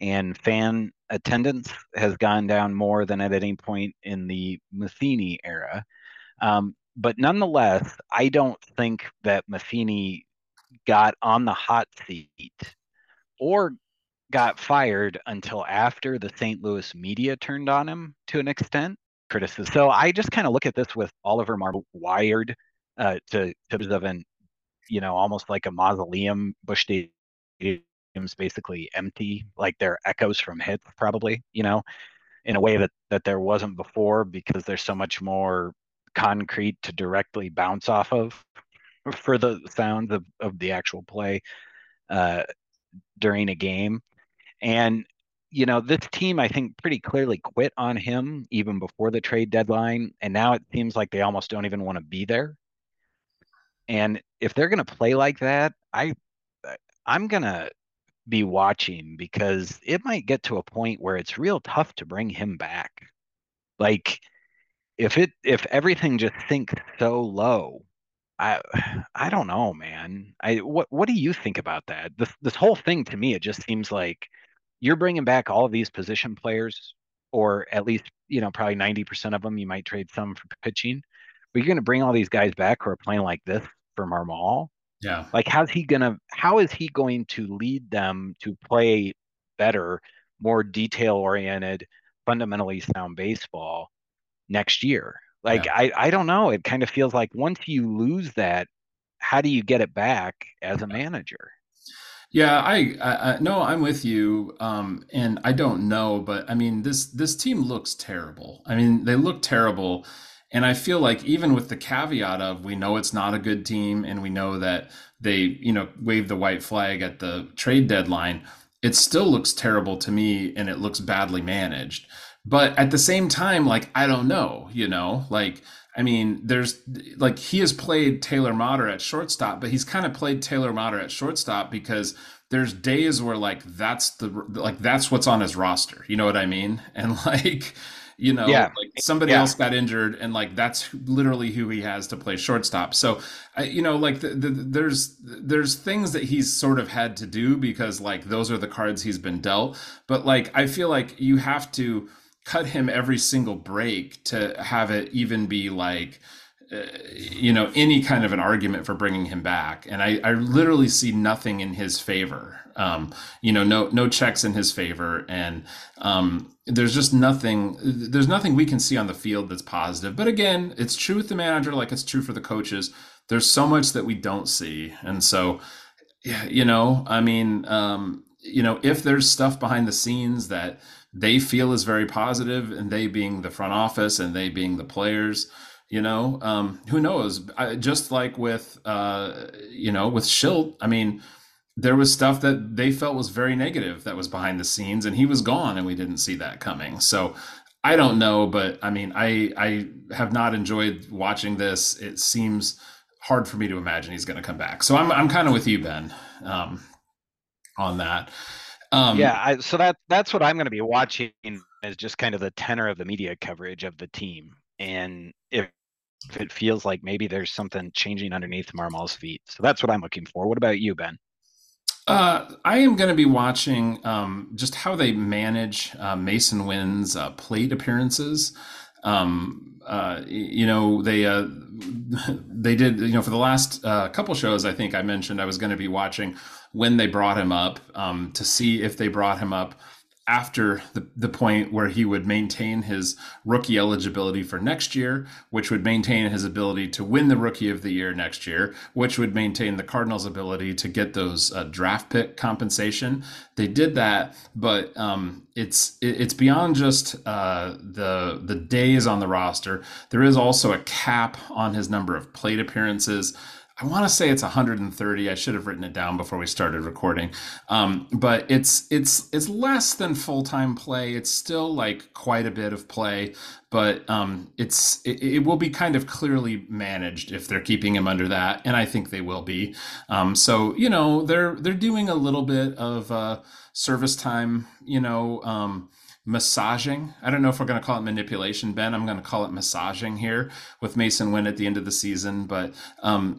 And fan attendance has gone down more than at any point in the Matheny era. But nonetheless, I don't think that Matheny got on the hot seat or got fired until after the St. Louis media turned on him to an extent. Criticism. So I just kind of look at this with Oliver Marmol wired to tips of an, you know, almost like a mausoleum. Busch Stadium is basically empty, like they're echoes from hits probably, you know, in a way that there wasn't before because there's so much more concrete to directly bounce off of for the sounds of the actual play during a game. And, you know, this team, I think, pretty clearly quit on him even before the trade deadline. And now it seems like they almost don't even want to be there. And if they're going to play like that, I'm going to be watching because it might get to a point where it's real tough to bring him back. Like if everything just sinks so low, I don't know, man. What do you think about that? This whole thing to me, it just seems like you're bringing back all of these position players, or at least, you know, probably 90% of them. You might trade some for pitching, but you're going to bring all these guys back who are playing like this for Marmol. Yeah. Like, how is he going to lead them to play better, more detail-oriented, fundamentally sound baseball next year? Like, yeah. I don't know. It kind of feels like once you lose that, how do you get it back as a manager? Yeah, no, I'm with you. And I don't know, but I mean, this team looks terrible. I mean, they look terrible. And I feel like even with the caveat of we know it's not a good team and we know that they, you know, waved the white flag at the trade deadline, it still looks terrible to me and it looks badly managed. But at the same time, like, I don't know, you know, like, I mean, there's like, he has played Taylor Motter at shortstop, but he's kind of played Taylor Motter at shortstop because there's days where like, that's what's on his roster. You know what I mean? And like, you know, like somebody else got injured and like, that's literally who he has to play shortstop. So, you know, like there's things that he's sort of had to do because like, those are the cards he's been dealt. But like, I feel like you have to cut him every single break to have it even be like, you know, any kind of an argument for bringing him back. And I literally see nothing in his favor. You know, no checks in his favor. And there's just nothing, we can see on the field that's positive. But again, it's true with the manager, like it's true for the coaches. There's so much that we don't see. And so, you know, I mean, you know, if there's stuff behind the scenes that they feel is very positive, and they being the front office and they being the players, you know, who knows? Just like with, you know, with Schilt, I mean, there was stuff that they felt was very negative that was behind the scenes, and he was gone and we didn't see that coming. So I don't know, but I mean, I have not enjoyed watching this. It seems hard for me to imagine he's going to come back. So I'm kind of with you, Ben, on that. So that's what I'm going to be watching, is just kind of the tenor of the media coverage of the team. And if it feels like maybe there's something changing underneath Marmol's feet. So that's what I'm looking for. What about you, Ben? I am going to be watching just how they manage Masyn Winn's plate appearances. You know, they did, you know, for the last couple shows, I think I mentioned I was going to be watching when they brought him up, to see if they brought him up after the point where he would maintain his rookie eligibility for next year, which would maintain his ability to win the Rookie of the Year next year, which would maintain the Cardinals' ability to get those draft pick compensation. They did that, but it's beyond just the days on the roster. There is also a cap on his number of plate appearances. I want to say it's 130. I should have written it down before we started recording. But it's less than full-time play. It's still like quite a bit of play, but it will be kind of clearly managed if they're keeping him under that. And I think they will be. So, you know, they're doing a little bit of service time, you know, massaging. I don't know if we're going to call it manipulation, Ben. I'm going to call it massaging here with Masyn Winn at the end of the season. But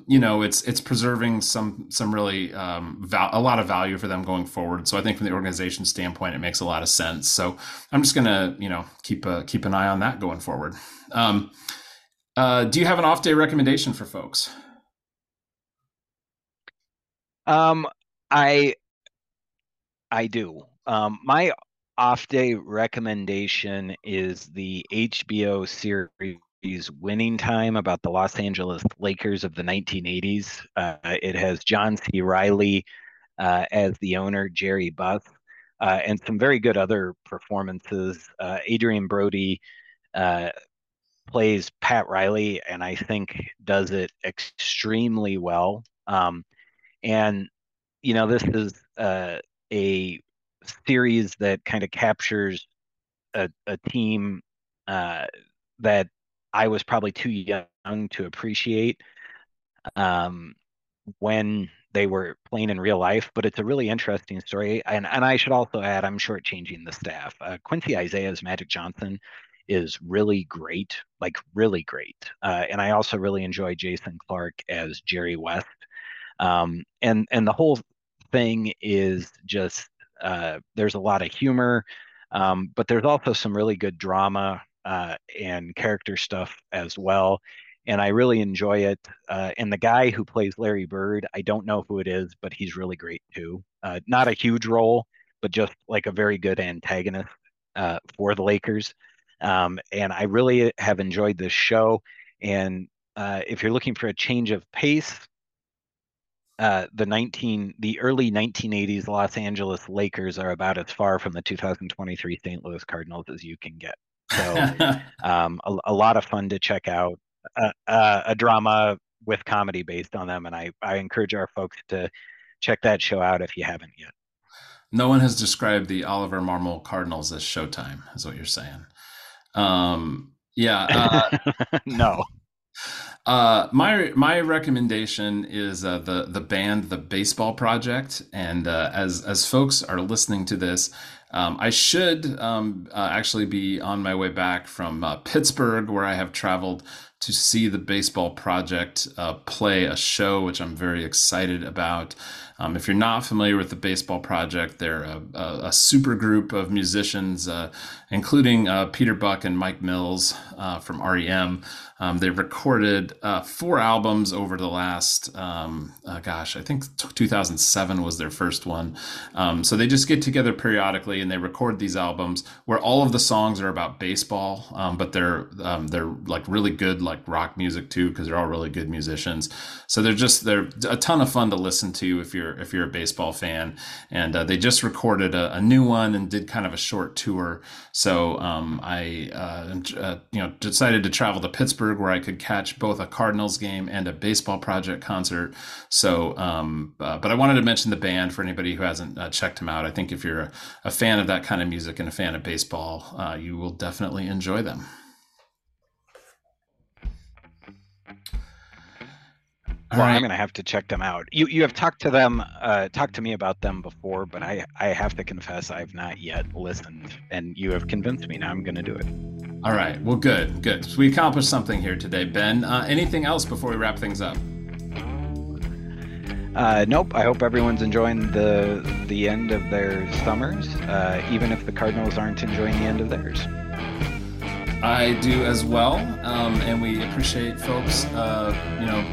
you know, it's preserving some really a lot of value for them going forward. So I think from the organization standpoint, it makes a lot of sense. So I'm just going to, you know, keep an eye on that going forward. Do you have an off day recommendation for folks? I do. My off day recommendation is the HBO series Winning Time, about the Los Angeles Lakers of the 1980s. It has John C. Reilly as the owner, Jerry Buss, and some very good other performances. Adrian Brody plays Pat Riley, and I think does it extremely well. And, you know, this is a series that kind of captures a team that I was probably too young to appreciate when they were playing in real life, but it's a really interesting story. And I should also add, I'm shortchanging the staff. Quincy Isaiah's Magic Johnson is really great, like really great. And I also really enjoy Jason Clark as Jerry West. And the whole thing is just, there's a lot of humor, but there's also some really good drama and character stuff as well. And I really enjoy it. And the guy who plays Larry Bird, I don't know who it is, but he's really great too. Not a huge role, but just like a very good antagonist for the Lakers. And I really have enjoyed this show. And if you're looking for a change of pace, the early 1980s Los Angeles Lakers are about as far from the 2023 St. Louis Cardinals as you can get. So a lot of fun to check out, a drama with comedy based on them. And I encourage our folks to check that show out if you haven't yet. No one has described the Oliver Marmol Cardinals as Showtime, is what you're saying. No. My recommendation is the band The Baseball Project, and as folks are listening to this, I should actually be on my way back from Pittsburgh, where I have traveled to see The Baseball Project play a show, which I'm very excited about. If you're not familiar with The Baseball Project, they're a super group of musicians, including Peter Buck and Mike Mills from REM. They've recorded 4 albums over the last, I think 2007 was their first one. So they just get together periodically and they record these albums where all of the songs are about baseball, but they're like really good like rock music too, because they're all really good musicians. So they're a ton of fun to listen to if you're a baseball fan. And they just recorded a new one and did kind of a short tour. So I decided to travel to Pittsburgh, where I could catch both a Cardinals game and a Baseball Project concert. So, but I wanted to mention the band for anybody who hasn't checked them out. I think if you're a fan of that kind of music and a fan of baseball, you will definitely enjoy them. All right. I'm going to have to check them out. You have talked to me about them before, but I have to confess I've not yet listened, and you have convinced me. Now I'm going to do it. All right. Well, good. So we accomplished something here today, Ben. Anything else before we wrap things up? Nope. I hope everyone's enjoying the end of their summers, even if the Cardinals aren't enjoying the end of theirs. I do as well, and we appreciate folks,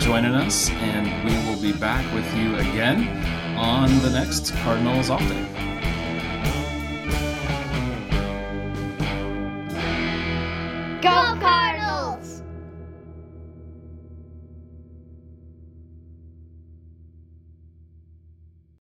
joining us, and we will be back with you again on the next Cardinals Off Day. Go Cardinals!